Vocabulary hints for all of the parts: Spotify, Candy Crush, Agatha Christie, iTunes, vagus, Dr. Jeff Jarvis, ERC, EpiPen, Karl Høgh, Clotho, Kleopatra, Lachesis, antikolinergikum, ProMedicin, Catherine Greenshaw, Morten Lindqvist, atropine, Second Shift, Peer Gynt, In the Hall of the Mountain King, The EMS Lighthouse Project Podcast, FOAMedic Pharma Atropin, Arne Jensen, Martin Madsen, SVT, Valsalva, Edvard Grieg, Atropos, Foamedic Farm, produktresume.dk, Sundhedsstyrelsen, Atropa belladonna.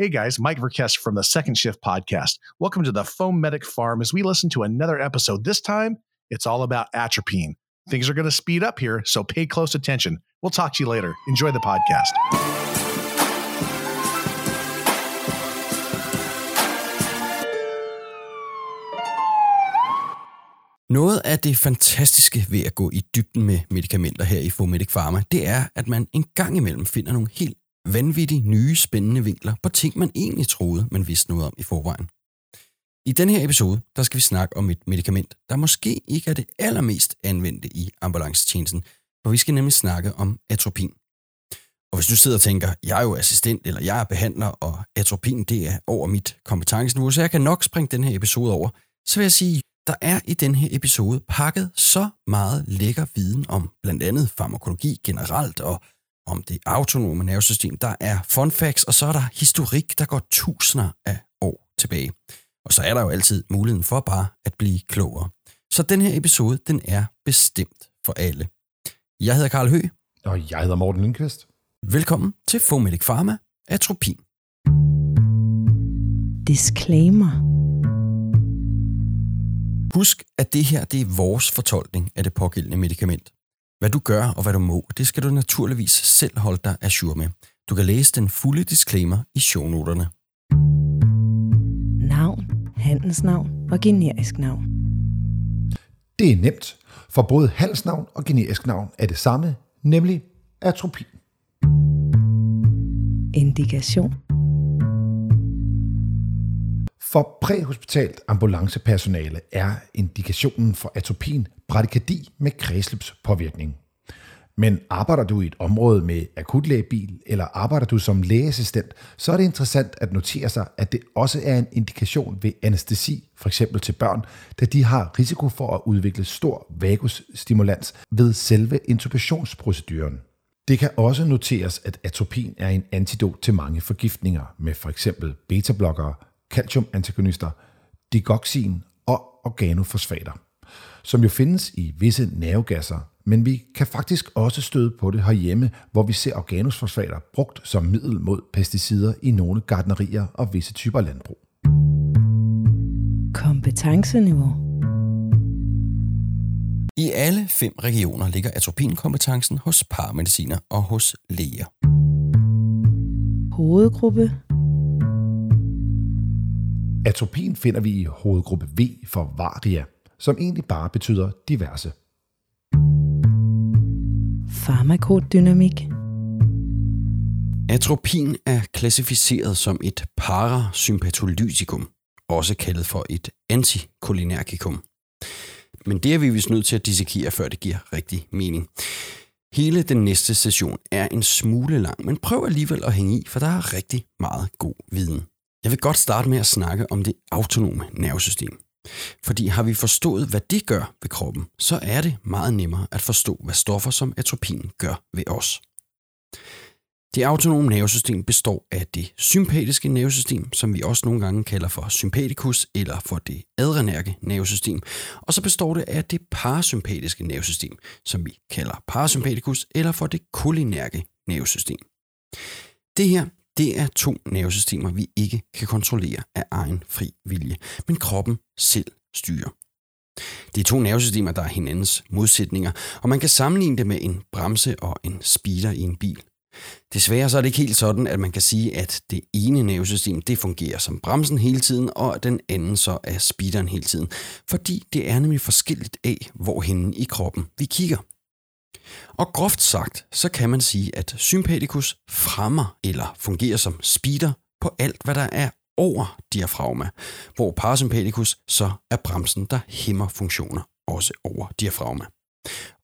Hey guys, Mike Verkest from the Second Shift podcast. Welcome to the Foamedic Farm as we listen to another episode. This time, it's all about atropine. Things are going to speed up here, so pay close attention. We'll talk to you later. Enjoy the podcast. Noget af det fantastiske ved at gå i dybden med medicamenter her i FOAMedic Pharma, det er, at man en gang imellem finder nogle helt vanvittige, nye, spændende vinkler på ting, man egentlig troede, man vidste noget om i forvejen. I den her episode, der skal vi snakke om et medicament, der måske ikke er det allermest anvendte i ambulancetjenesten, for vi skal nemlig snakke om atropin. Og hvis du sidder og tænker, jeg er jo assistent, eller jeg er behandler, og atropin det er over mit kompetenceniveau, så jeg kan nok springe den her episode over, så vil jeg sige, der er i den her episode pakket så meget lækker viden om blandt andet farmakologi generelt og om det autonome nervesystem. Der er fun facts, og så er der historik, der går tusinder af år tilbage. Og så er der jo altid muligheden for bare at blive klogere. Så den her episode, den er bestemt for alle. Jeg hedder Karl Høgh. Og jeg hedder Morten Lindqvist. Velkommen til FOAMedic Pharma Atropin. Disclaimer. Husk, at det her det er vores fortolkning af det pågældende medicament. Hvad du gør og hvad du må, det skal du naturligvis selv holde dig ajour med. Du kan læse den fulde disclaimer i shownoterne. Navn, handelsnavn og generisk navn. Det er nemt, for både handelsnavn og generisk navn er det samme, nemlig atropin. Indikation. For præhospitalt ambulancepersonale er indikationen for atropin bradikardi med kredsløbspåvirkning. Men arbejder du i et område med akutlægebil, eller arbejder du som lægeassistent, så er det interessant at notere sig, at det også er en indikation ved anæstesi, f.eks. til børn, da de har risiko for at udvikle stor vagusstimulans ved selve intubationsproceduren. Det kan også noteres, at atropin er en antidot til mange forgiftninger med f.eks. betablokkere, calciumantagonister, digoxin og organofosfater, som jo findes i visse nervegasser, men vi kan faktisk også støde på det herhjemme, hvor vi ser organofosfater brugt som middel mod pesticider i nogle gartnerier og visse typer landbrug. Kompetenceniveau. I alle 5 regioner ligger atropinkompetencen hos paramediciner og hos læger. Hovedgruppe. Atropin finder vi i hovedgruppe V for varia, som egentlig bare betyder diverse. Farmakodynamik. Atropin er klassificeret som et parasympatolytikum, også kaldet for et antikolinergikum. Men det er vi vist nødt til at dissekere, før det giver rigtig mening. Hele den næste session er en smule lang, men prøv alligevel at hænge i, for der er rigtig meget god viden. Jeg vil godt starte med at snakke om det autonome nervesystem. Fordi har vi forstået, hvad det gør ved kroppen, så er det meget nemmere at forstå, hvad stoffer som atropin gør ved os. Det autonome nervesystem består af det sympatiske nervesystem, som vi også nogle gange kalder for sympatikus eller for det adrenærke nervesystem. Og så består det af det parasympatiske nervesystem, som vi kalder parasympatikus eller for det cholinerge nervesystem. Det her det er 2 nervesystemer, vi ikke kan kontrollere af egen fri vilje, men kroppen selv styrer. Det er 2 nervesystemer, der er hinandens modsætninger, og man kan sammenligne det med en bremse og en speeder i en bil. Desværre så er det ikke helt sådan, at man kan sige, at det ene nervesystem det fungerer som bremsen hele tiden, og den anden så er speederen hele tiden, fordi det er nemlig forskelligt af, hvorhenne i kroppen vi kigger. Og groft sagt, så kan man sige, at sympatikus fremmer eller fungerer som speeder på alt, hvad der er over diafragma, hvor parasympatikus så er bremsen, der hæmmer funktioner også over diafragma.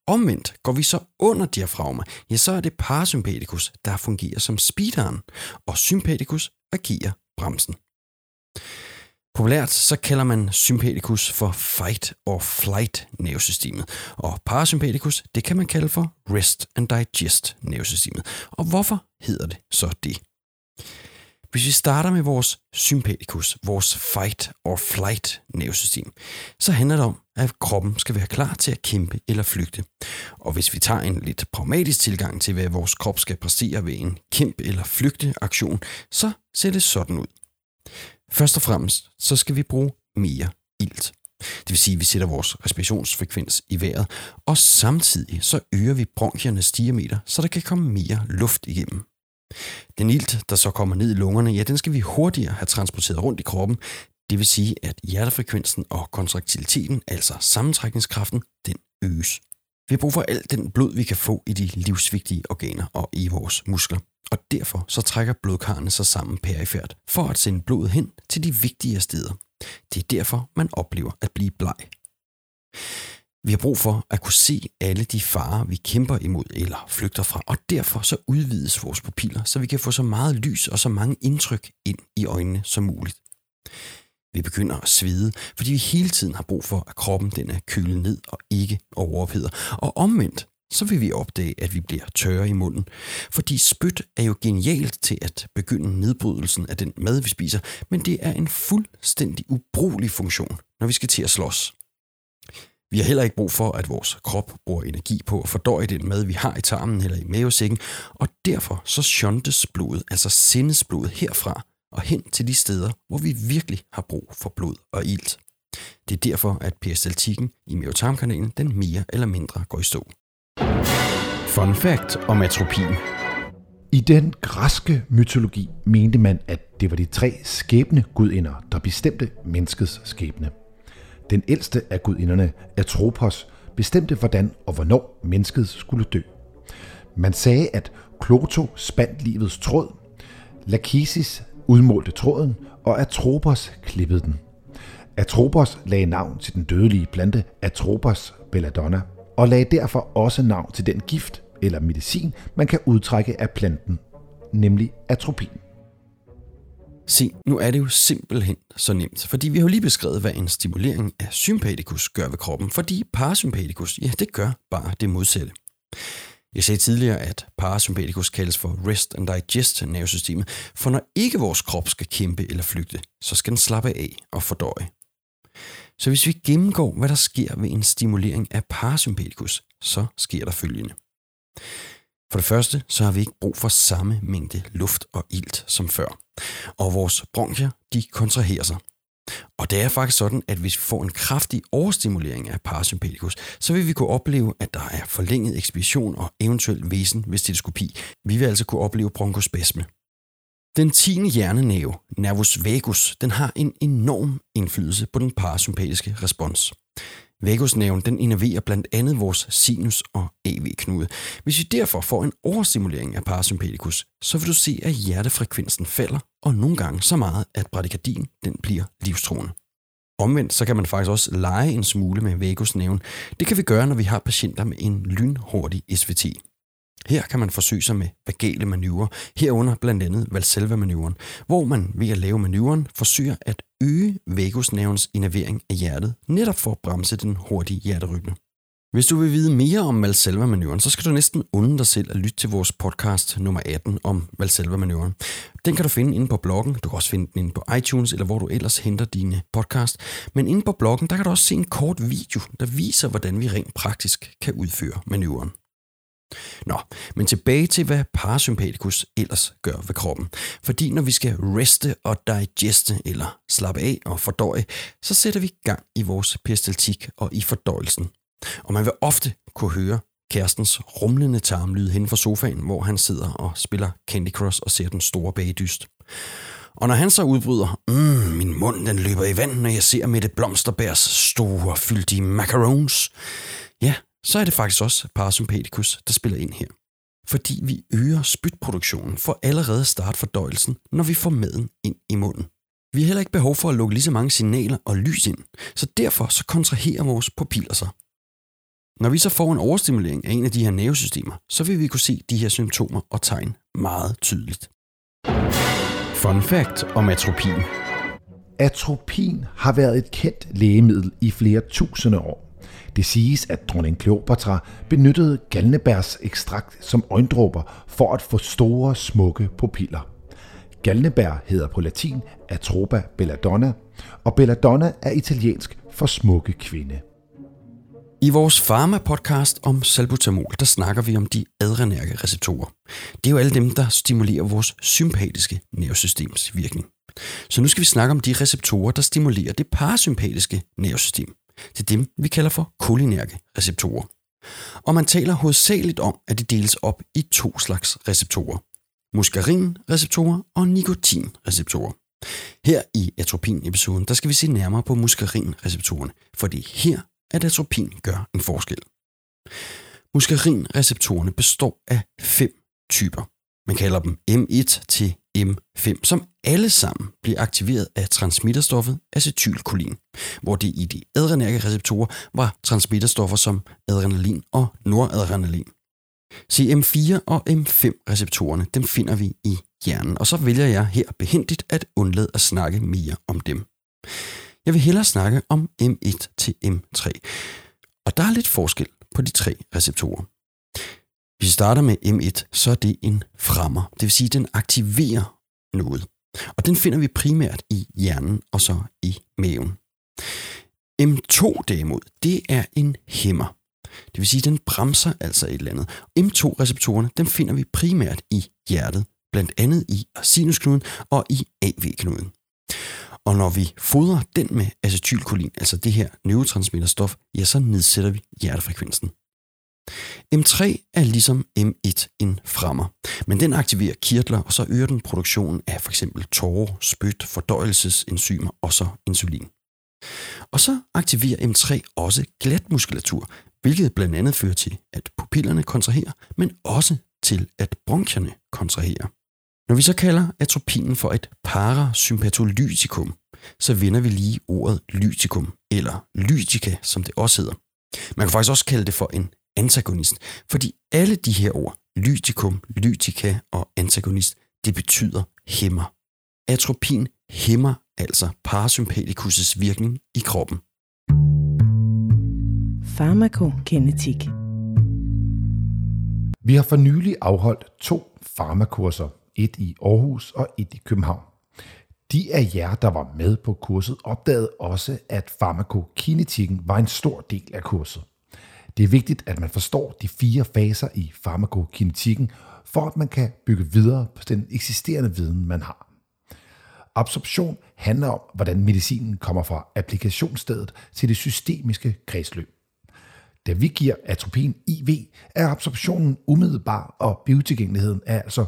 Omvendt går vi så under diafragma, ja, så er det parasympatikus, der fungerer som speederen, og sympatikus agerer bremsen. Populært så kalder man sympatikus for fight- og flight-nervesystemet, og parasympatikus det kan man kalde for rest- and digest-nervesystemet. Og hvorfor hedder det så det? Hvis vi starter med vores sympatikus, vores fight or flight nervesystem, så handler det om, at kroppen skal være klar til at kæmpe eller flygte. Og hvis vi tager en lidt pragmatisk tilgang til, hvad vores krop skal præstere ved en kæmpe eller flygte aktion, så ser det sådan ud. Først og fremmest, så skal vi bruge mere ilt. Det vil sige, at vi sætter vores respirationsfrekvens i vejret, og samtidig så øger vi bronchiernes diameter, så der kan komme mere luft igennem. Den ilt, der så kommer ned i lungerne, ja, den skal vi hurtigere have transporteret rundt i kroppen. Det vil sige, at hjertefrekvensen og kontraktiliteten, altså sammentrækningskraften, den øges. Vi har brug for alt den blod, vi kan få i de livsvigtige organer og i vores muskler. Og derfor så trækker blodkarrene sig sammen perifært for at sende blodet hen til de vigtigere steder. Det er derfor, man oplever at blive bleg. Vi har brug for at kunne se alle de farer, vi kæmper imod eller flygter fra, og derfor så udvides vores pupiller, så vi kan få så meget lys og så mange indtryk ind i øjnene som muligt. Vi begynder at svede, fordi vi hele tiden har brug for, at kroppen den er kølet ned og ikke overopheder. Og omvendt, så vil vi opdage, at vi bliver tørre i munden, fordi spyt er jo genialt til at begynde nedbrydelsen af den mad, vi spiser, men det er en fuldstændig ubrugelig funktion, når vi skal til at slås. Vi har heller ikke brug for, at vores krop bruger energi på at fordøje den mad, vi har i tarmen eller i mavesækken, og derfor så shuntes blodet, altså sendes blodet herfra og hen til de steder, hvor vi virkelig har brug for blod og ilt. Det er derfor, at peristaltikken i mavetarmkanalen den mere eller mindre går i stå. Fun fact om atropin. I den græske mytologi mente man, at det var de tre skæbnegudinder, der bestemte menneskets skæbne. Den ældste af gudinderne, Atropos, bestemte hvordan og hvornår mennesket skulle dø. Man sagde, at Clotho spandt livets tråd, Lachesis udmålte tråden, og Atropos klippede den. Atropos lagde navn til den dødelige plante Atropos belladonna, og lagde derfor også navn til den gift eller medicin, man kan udtrække af planten, nemlig atropin. Se, nu er det jo simpelthen så nemt, fordi vi har jo lige beskrevet, hvad en stimulering af sympatikus gør ved kroppen, fordi parasympatikus, ja, det gør bare det modsatte. Jeg sagde tidligere, at parasympatikus kaldes for rest and digest nervesystemet, for når ikke vores krop skal kæmpe eller flygte, så skal den slappe af og fordøje. Så hvis vi gennemgår, hvad der sker ved en stimulering af parasympatikus, så sker der følgende. For det første, så har vi ikke brug for samme mængde luft og ilt som før. Og vores bronkier, de kontraherer sig. Og det er faktisk sådan, at hvis vi får en kraftig overstimulering af parasympatikus, så vil vi kunne opleve, at der er forlænget ekspiration og eventuelt væsen ved stetoskopi. Vi vil altså kunne opleve bronkospasme. Den 10. hjernenerve, nervus vagus, den har en enorm indflydelse på den parasympatiske respons. Vagusnerven den innerverer blandt andet vores sinus og AV-knude. Hvis vi derfor får en overstimulering af parasympatikus, så vil du se, at hjertefrekvensen falder, og nogle gange så meget, at bradykardien den bliver livstruende. Omvendt så kan man faktisk også lege en smule med vagusnerven. Det kan vi gøre, når vi har patienter med en lynhurtig SVT. Her kan man forsøge sig med vagale manøvrer, herunder blandt andet Valsalva-manøvren, hvor man ved at lave manøvren forsøger at øge vagusnervens innervering af hjertet, netop for at bremse den hurtige hjerterytme. Hvis du vil vide mere om Valsalva-manøvren, så skal du næsten unde dig selv at lytte til vores podcast nummer 18 om Valsalva-manøvren. Den kan du finde inde på bloggen, du kan også finde den inde på iTunes eller hvor du ellers henter dine podcast. Men inde på bloggen, der kan du også se en kort video, der viser, hvordan vi rent praktisk kan udføre manøvren. Nå, men tilbage til, hvad parasympatikus ellers gør ved kroppen. Fordi når vi skal reste og digeste eller slappe af og fordøje, så sætter vi gang i vores peristaltik og i fordøjelsen. Og man vil ofte kunne høre kærestens rumlende tarmlyd hen fra sofaen, hvor han sidder og spiller Candy Crush og ser den store bagedyst. Og når han så udbryder, min mund den løber i vand, når jeg ser Mette Blomsterbærs store fyldige macarons. Ja, så er det faktisk også parasympatikus, der spiller ind her. Fordi vi øger spytproduktionen for allerede at starte fordøjelsen, når vi får maden ind i munden. Vi har heller ikke behov for at lukke lige så mange signaler og lys ind, så derfor så kontraherer vores pupiller sig. Når vi så får en overstimulering af en af de her nervesystemer, så vil vi kunne se de her symptomer og tegn meget tydeligt. Fun fact om atropin. Atropin har været et kendt lægemiddel i flere tusinde år. Det siges, at dronning Kleopatra benyttede galnebærsekstrakt som øjendråber for at få store, smukke pupiller. Galnebær hedder på latin Atropa belladonna, og belladonna er italiensk for smukke kvinde. I vores Pharma-podcast om salbutamol, der snakker vi om de adrenærke receptorer. Det er jo alle dem, der stimulerer vores sympatiske nervesystems virkning. Så nu skal vi snakke om de receptorer, der stimulerer det parasympatiske nervesystem. Det er dem, vi kalder for cholinerge receptorer. Og man taler hovedsageligt om, at de deles op i to slags receptorer. Muskarin-receptorer og nikotin-receptorer. Her i atropin-episoden, der skal vi se nærmere på muskarin-receptorerne, for det er her, at atropin gør en forskel. Muskarin-receptorerne består af 5 typer. Man kalder dem M1 til M5, som alle sammen bliver aktiveret af transmitterstoffet acetylkolin, hvor det i de adrenærke receptorer var transmitterstoffer som adrenalin og noradrenalin. M4 og M5-receptorerne, dem finder vi i hjernen, og så vælger jeg her behændigt at undlade at snakke mere om dem. Jeg vil hellere snakke om M1 til M3, og der er lidt forskel på de tre receptorer. Hvis vi starter med M1, så er det en fremmer, det vil sige, at den aktiverer noget, og den finder vi primært i hjernen og så i maven. M2 derimod, det er en hæmmer, det vil sige, at den bremser altså et eller andet. M2-receptorerne, dem finder vi primært i hjertet, blandt andet i sinusknuden og i AV-knuden. Og når vi fodrer den med acetylkolin, altså det her neurotransmitterstof, ja, så nedsætter vi hjertefrekvensen. M3 er ligesom M1 en fremmer, men den aktiverer kirtler, og så øger den produktionen af f.eks. tårer, spyt, fordøjelsesenzymer og så insulin. Og så aktiverer M3 også glatmuskulatur, hvilket blandt andet fører til, at pupillerne kontraherer, men også til, at bronkierne kontraherer. Når vi så kalder atropinen for et parasympatolytikum, så vender vi lige ordet lytikum, eller lytika, som det også hedder. Man kan faktisk også kalde det for en antagonist, fordi alle de her ord, lytikum, lytika og antagonist, det betyder hæmmer. Atropin hæmmer altså parasympatikus' virkning i kroppen. Farmakokinetik. Vi har for nylig afholdt 2 farmakurser, et i Aarhus og et i København. De af jer, der var med på kurset, opdagede også, at farmakokinetikken var en stor del af kurset. Det er vigtigt, at man forstår de 4 faser i farmakokinetikken, for at man kan bygge videre på den eksisterende viden, man har. Absorption handler om, hvordan medicinen kommer fra applikationsstedet til det systemiske kredsløb. Da vi giver atropin IV, er absorptionen umiddelbar, og biotilgængeligheden er altså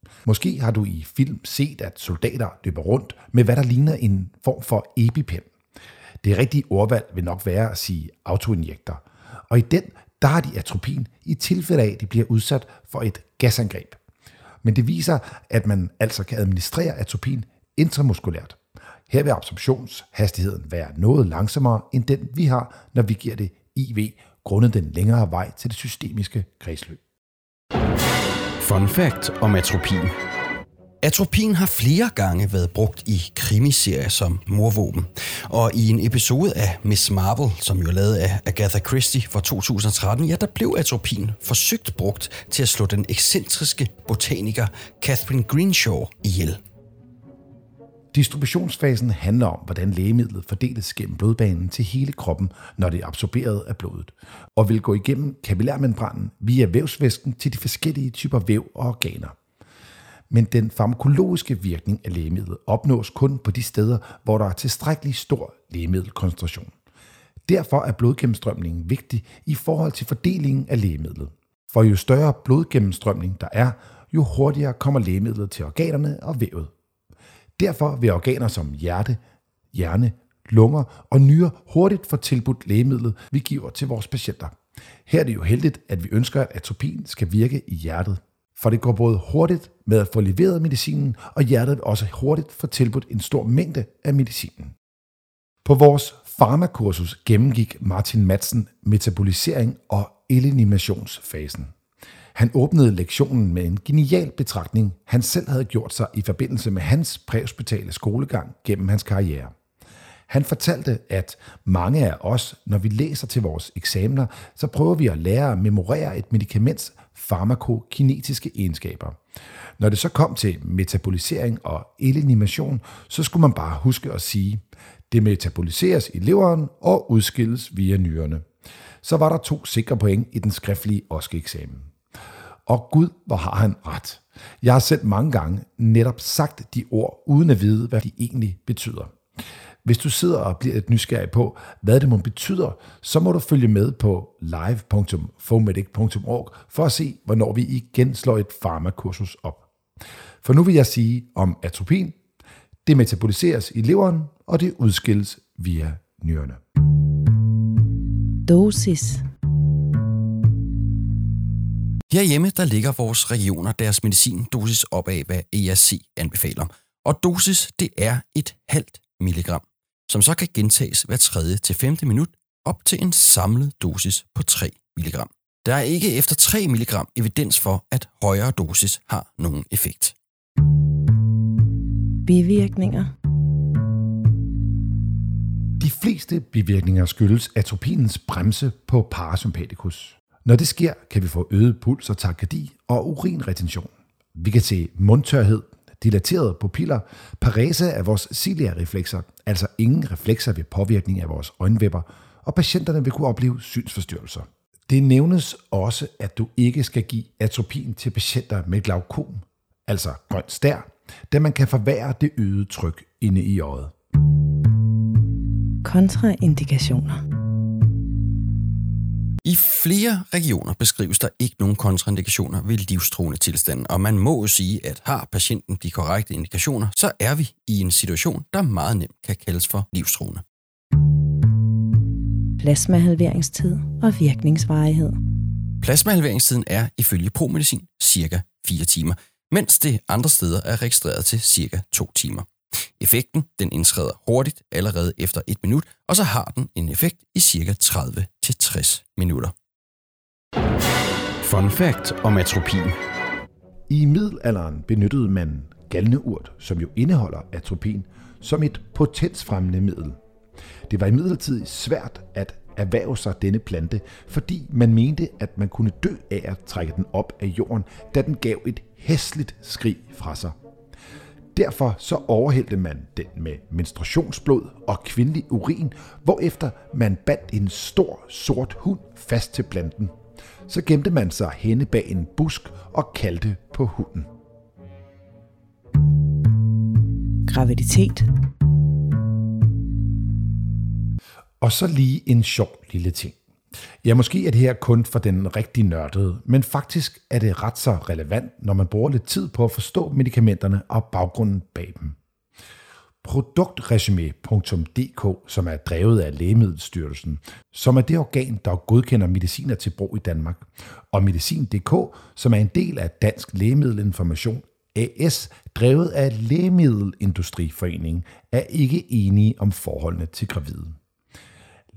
100%. Måske har du i film set, at soldater løber rundt med hvad der ligner en form for EpiPen. Det rigtige ordvalg vil nok være at sige autoinjektor, og i den der har de atropin i tilfælde af, at de bliver udsat for et gasangreb. Men det viser, at man altså kan administrere atropin intramuskulært. Her vil absorptionshastigheden være noget langsommere end den, vi har, når vi giver det IV, grundet den længere vej til det systemiske kredsløb. Fun fact om atropin. Atropin har flere gange været brugt i krimiserier som mordvåben, og i en episode af Miss Marvel, som jo er lavet af Agatha Christie fra 2013, ja, der blev atropin forsøgt brugt til at slå den ekscentriske botaniker Catherine Greenshaw ihjel. Distributionsfasen handler om, hvordan lægemidlet fordeles gennem blodbanen til hele kroppen, når det er absorberet af blodet, og vil gå igennem kapillærmembranen via vævsvæsken til de forskellige typer væv og organer. Men den farmakologiske virkning af lægemidlet opnås kun på de steder, hvor der er tilstrækkelig stor lægemiddelkoncentration. Derfor er blodgennemstrømningen vigtig i forhold til fordelingen af lægemidlet. For jo større blodgennemstrømning der er, jo hurtigere kommer lægemidlet til organerne og vævet. Derfor vil organer som hjerte, hjerne, lunger og nyrer hurtigt få tilbudt lægemidlet, vi giver til vores patienter. Her er det jo heldigt, at vi ønsker, at atropin skal virke i hjertet. For det går både hurtigt med at få leveret medicinen, og hjertet vil også hurtigt få tilbudt en stor mængde af medicinen. På vores farmakursus gennemgik Martin Madsen metabolisering og eliminationsfasen. Han åbnede lektionen med en genial betragtning, han selv havde gjort sig i forbindelse med hans præhospitale skolegang gennem hans karriere. Han fortalte, at mange af os, når vi læser til vores eksamener, så prøver vi at lære at memorere et medicaments farmakokinetiske egenskaber. Når det så kom til metabolisering og elimination, så skulle man bare huske at sige, det metaboliseres i leveren og udskilles via nyrerne. Så var der 2 sikre point i den skriftlige OSCE-eksamen. Og Gud, hvor har han ret. Jeg har selv mange gange netop sagt de ord, uden at vide, hvad de egentlig betyder. Hvis du sidder og bliver lidt nysgerrig på, hvad det må betyder, så må du følge med på live.foamedic.org for at se, hvornår vi igen slår et farmakursus op. For nu vil jeg sige om atropin. Det metaboliseres i leveren, og det udskilles via nyrerne. Dosis. Herhjemme der ligger vores regioner deres medicindosis op af, hvad ERC anbefaler. Og dosis, det er et halvt milligram, som så kan gentages hver 3. til 5. minut op til en samlet dosis på 3 milligram. Der er ikke efter 3 milligram evidens for, at højere dosis har nogen effekt. Bivirkninger. De fleste bivirkninger skyldes atropinens bremse på parasympatikus. Når det sker, kan vi få øget puls og takykardi og urinretention. Vi kan se mundtørhed, dilaterede pupiller, parese af vores ciliareflekser, altså ingen reflekser ved påvirkning af vores øjenvipper, og patienterne vil kunne opleve synsforstyrrelser. Det nævnes også, at du ikke skal give atropin til patienter med glaukom, altså grøn stær, da man kan forværre det øgede tryk inde i øjet. Kontraindikationer. I flere regioner beskrives der ikke nogen kontraindikationer ved livstruende tilstanden, og man må jo sige, at har patienten de korrekte indikationer, så er vi i en situation, der meget nemt kan kaldes for livstruende. Plasmahalveringstid og virkningsvarighed. Plasmahalveringstiden er ifølge ProMedicin ca. 4 timer, mens det andre steder er registreret til ca. 2 timer. Effekten den indtræder hurtigt allerede efter 1 minut, og så har den en effekt i ca. 30-60 minutter. Fun fact om atropin. I middelalderen benyttede man galneurt, som jo indeholder atropin, som et potensfremmende middel. Det var imidlertid svært at erhverve sig denne plante, fordi man mente, at man kunne dø af at trække den op af jorden, da den gav et hæsligt skrig fra sig. Derfor så overhældte man den med menstruationsblod og kvindelig urin, hvorefter man bandt en stor sort hund fast til planten. Så gemte man sig henne bag en busk og kaldte på hunden. Graviditet. Og så lige en sjov lille ting. Ja, måske er det her kun for den rigtig nørdede, men faktisk er det ret så relevant, når man bruger lidt tid på at forstå medicamenterne og baggrunden bag dem. Produktresume.dk, som er drevet af Lægemiddelstyrelsen, som er det organ, der godkender mediciner til brug i Danmark, og Medicin.dk, som er en del af Dansk Lægemiddelinformation AS, drevet af Lægemiddelindustriforeningen, er ikke enige om forholdene til gravide.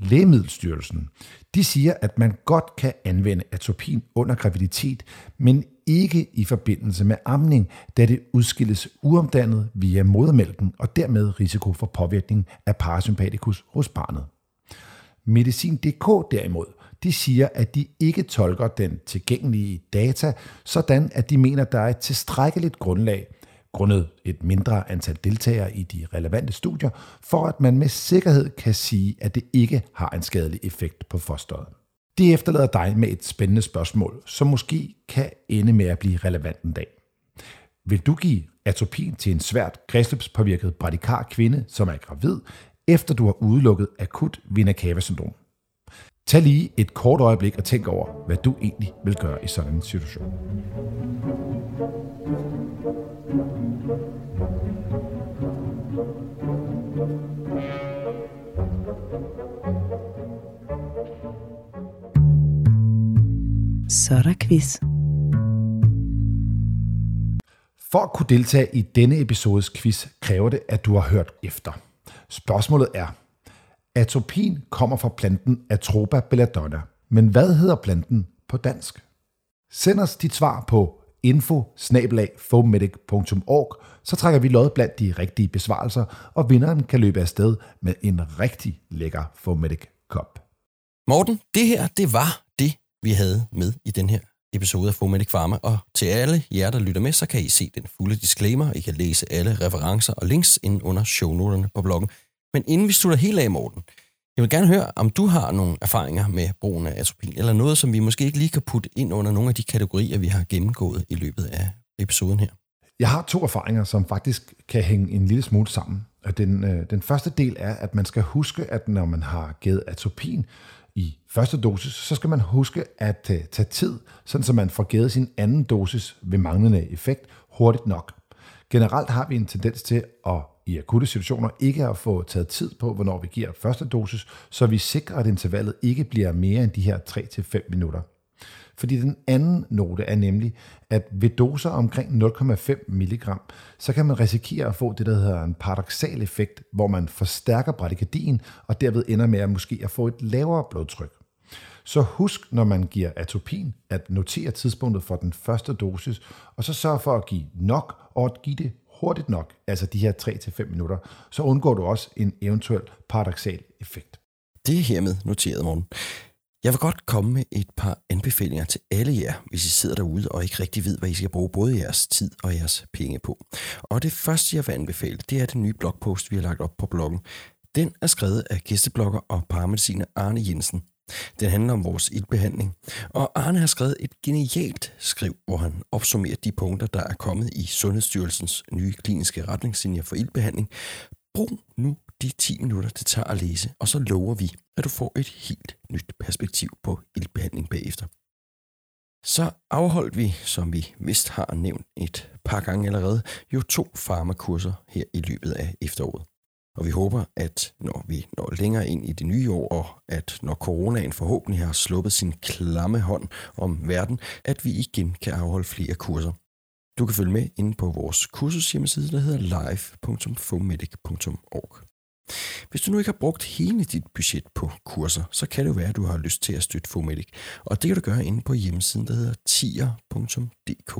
Lægemiddelstyrelsen, de siger, at man godt kan anvende atropin under graviditet, men ikke i forbindelse med amning, da det udskilles uomdannet via modermælken og dermed risiko for påvirkning af parasympatikus hos barnet. Medicin.dk derimod, de siger, at de ikke tolker den tilgængelige data, sådan at de mener, der er et tilstrækkeligt grundlag, grundet et mindre antal deltagere i de relevante studier, for at man med sikkerhed kan sige, at det ikke har en skadelig effekt på fosteret. Det efterlader dig med et spændende spørgsmål, som måske kan ende med at blive relevant en dag. Vil du give atropin til en svært kredsløbspåvirket bradikar kvinde, som er gravid, efter du har udelukket akut vena-cava-syndrom? Tag lige et kort øjeblik og tænk over, hvad du egentlig vil gøre i sådan en situation. Så er der quiz. For at kunne deltage i denne episodes quiz, kræver det, at du har hørt efter. Spørgsmålet er, atropin kommer fra planten Atropa belladonna, men hvad hedder planten på dansk? Send os dit svar på info@foamedic.org, så trækker vi lod blandt de rigtige besvarelser, og vinderen kan løbe afsted med en rigtig lækker FOAMedic-kop. Morten, det her, det var det, vi havde med i den her episode af FOAMedic Pharma, og til alle jer, der lytter med, så kan I se den fulde disclaimer. I kan læse alle referencer og links inde under shownoterne på bloggen. Men inden vi slutter helt af, Morten, jeg vil gerne høre, om du har nogle erfaringer med brugen af atropin, eller noget, som vi måske ikke lige kan putte ind under nogle af de kategorier, vi har gennemgået i løbet af episoden her. Jeg har to erfaringer, som faktisk kan hænge en lille smule sammen. Den første del er, at man skal huske, at når man har givet atropin i første dosis, så skal man huske at tage tid, sådan så man får givet sin anden dosis ved manglende effekt hurtigt nok. Generelt har vi en tendens til at i akutte situationer ikke at få taget tid på, hvornår vi giver første dosis, så vi sikrer, at intervallet ikke bliver mere end de her 3-5 minutter. Fordi den anden note er nemlig, at ved doser omkring 0,5 mg, så kan man risikere at få det, der hedder en paradoksal effekt, hvor man forstærker bradykardien og derved ender med at måske at få et lavere blodtryk. Så husk, når man giver atropin, at notere tidspunktet for den første dosis, og så sørg for at give nok og at give det hurtigt nok, altså de her 3-5 minutter, så undgår du også en eventuel paradoksal effekt. Det er hermed noteret, Morten. Jeg vil godt komme med et par anbefalinger til alle jer, hvis I sidder derude og ikke rigtig ved, hvad I skal bruge både jeres tid og jeres penge på. Og det første, jeg vil anbefale, det er den nye blogpost, vi har lagt op på bloggen. Den er skrevet af gæsteblogger og paramediciner Arne Jensen. Den handler om vores iltbehandling, og Arne har skrevet et genialt skriv, hvor han opsummerer de punkter, der er kommet i Sundhedsstyrelsens nye kliniske retningslinjer for iltbehandling. Brug nu de 10 minutter, det tager at læse, og så lover vi, at du får et helt nyt perspektiv på iltbehandling bagefter. Så afholdt vi, som vi vist har nævnt et par gange allerede, jo 2 farmakurser her i løbet af efteråret. Og vi håber, at når vi når længere ind i det nye år, og at når coronaen forhåbentlig har sluppet sin klamme hånd om verden, at vi igen kan afholde flere kurser. Du kan følge med inde på vores kursushjemmeside, der hedder live.foamedic.org. Hvis du nu ikke har brugt hele dit budget på kurser, så kan det jo være, at du har lyst til at støtte FOAMedic, og det kan du gøre inde på hjemmesiden, der hedder tier.dk.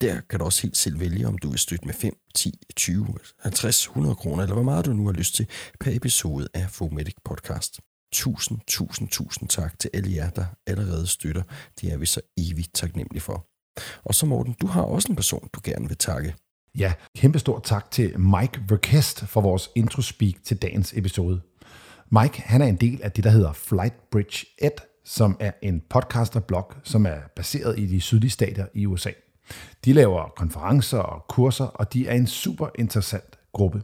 Der kan du også helt selv vælge, om du vil støtte med 5, 10, 20, 50, 100 kroner, eller hvor meget du nu har lyst til per episode af FOAMedic Podcast. Tusind tak til alle jer, der allerede støtter. Det er vi så evigt taknemmelige for. Og så Morten, du har også en person, du gerne vil takke. Ja, kæmpestor tak til Mike Verkest for vores introspeak til dagens episode. Mike, han er en del af det, der hedder FlightBridge Ed, som er en podcasterblog, som er baseret i de sydlige stater i USA. De laver konferencer og kurser, og de er en super interessant gruppe.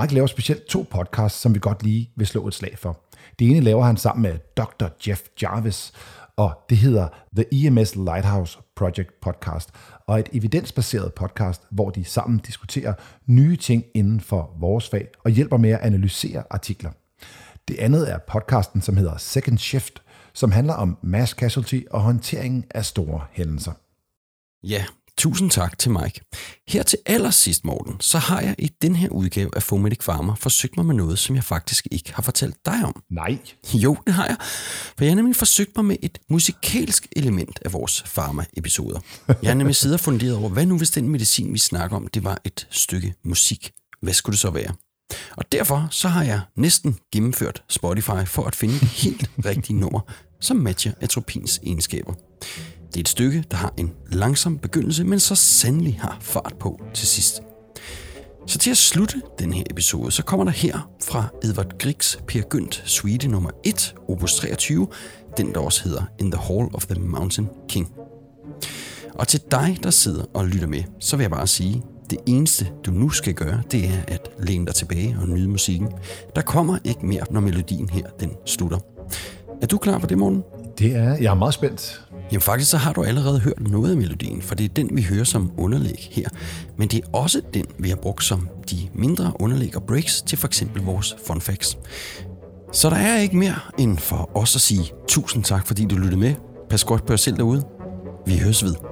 Mike laver specielt 2 podcasts, som vi godt lige vil slå et slag for. Det ene laver han sammen med Dr. Jeff Jarvis, og det hedder The EMS Lighthouse Project Podcast, og et evidensbaseret podcast, hvor de sammen diskuterer nye ting inden for vores fag og hjælper med at analysere artikler. Det andet er podcasten, som hedder Second Shift, som handler om mass casualty og håndteringen af store hændelser. Ja, tusind tak til Mike. Her til allersidst, Morten, så har jeg i den her udgave af FOAMedic Pharma forsøgt mig med noget, som jeg faktisk ikke har fortalt dig om. Nej. Jo, det har jeg. For jeg har nemlig forsøgt mig med et musikalsk element af vores pharma-episoder. Jeg har nemlig siddet og funderet over, hvad nu hvis den medicin, vi snakker om, det var et stykke musik. Hvad skulle det så være? Og derfor så har jeg næsten gennemført Spotify for at finde det helt rigtige nummer, som matcher atropins egenskaber. Det er et stykke, der har en langsom begyndelse, men så sandelig har fart på til sidst. Så til at slutte den her episode, så kommer der her fra Edvard Griegs Peer Gynt suite nummer 1, opus 23, den der også hedder In the Hall of the Mountain King. Og til dig, der sidder og lytter med, så vil jeg bare sige, det eneste, du nu skal gøre, det er at læne dig tilbage og nyde musikken. Der kommer ikke mere, når melodien her den slutter. Er du klar på det, Morten? Det er jeg. Jeg er meget spændt. Jamen faktisk så har du allerede hørt noget af melodien, for det er den, vi hører som underlæg her. Men det er også den, vi har brugt som de mindre underlæg og breaks til f.eks. vores fun facts. Så der er ikke mere end for os at sige tusind tak, fordi du lyttede med. Pas godt på jer selv derude. Vi høres ved.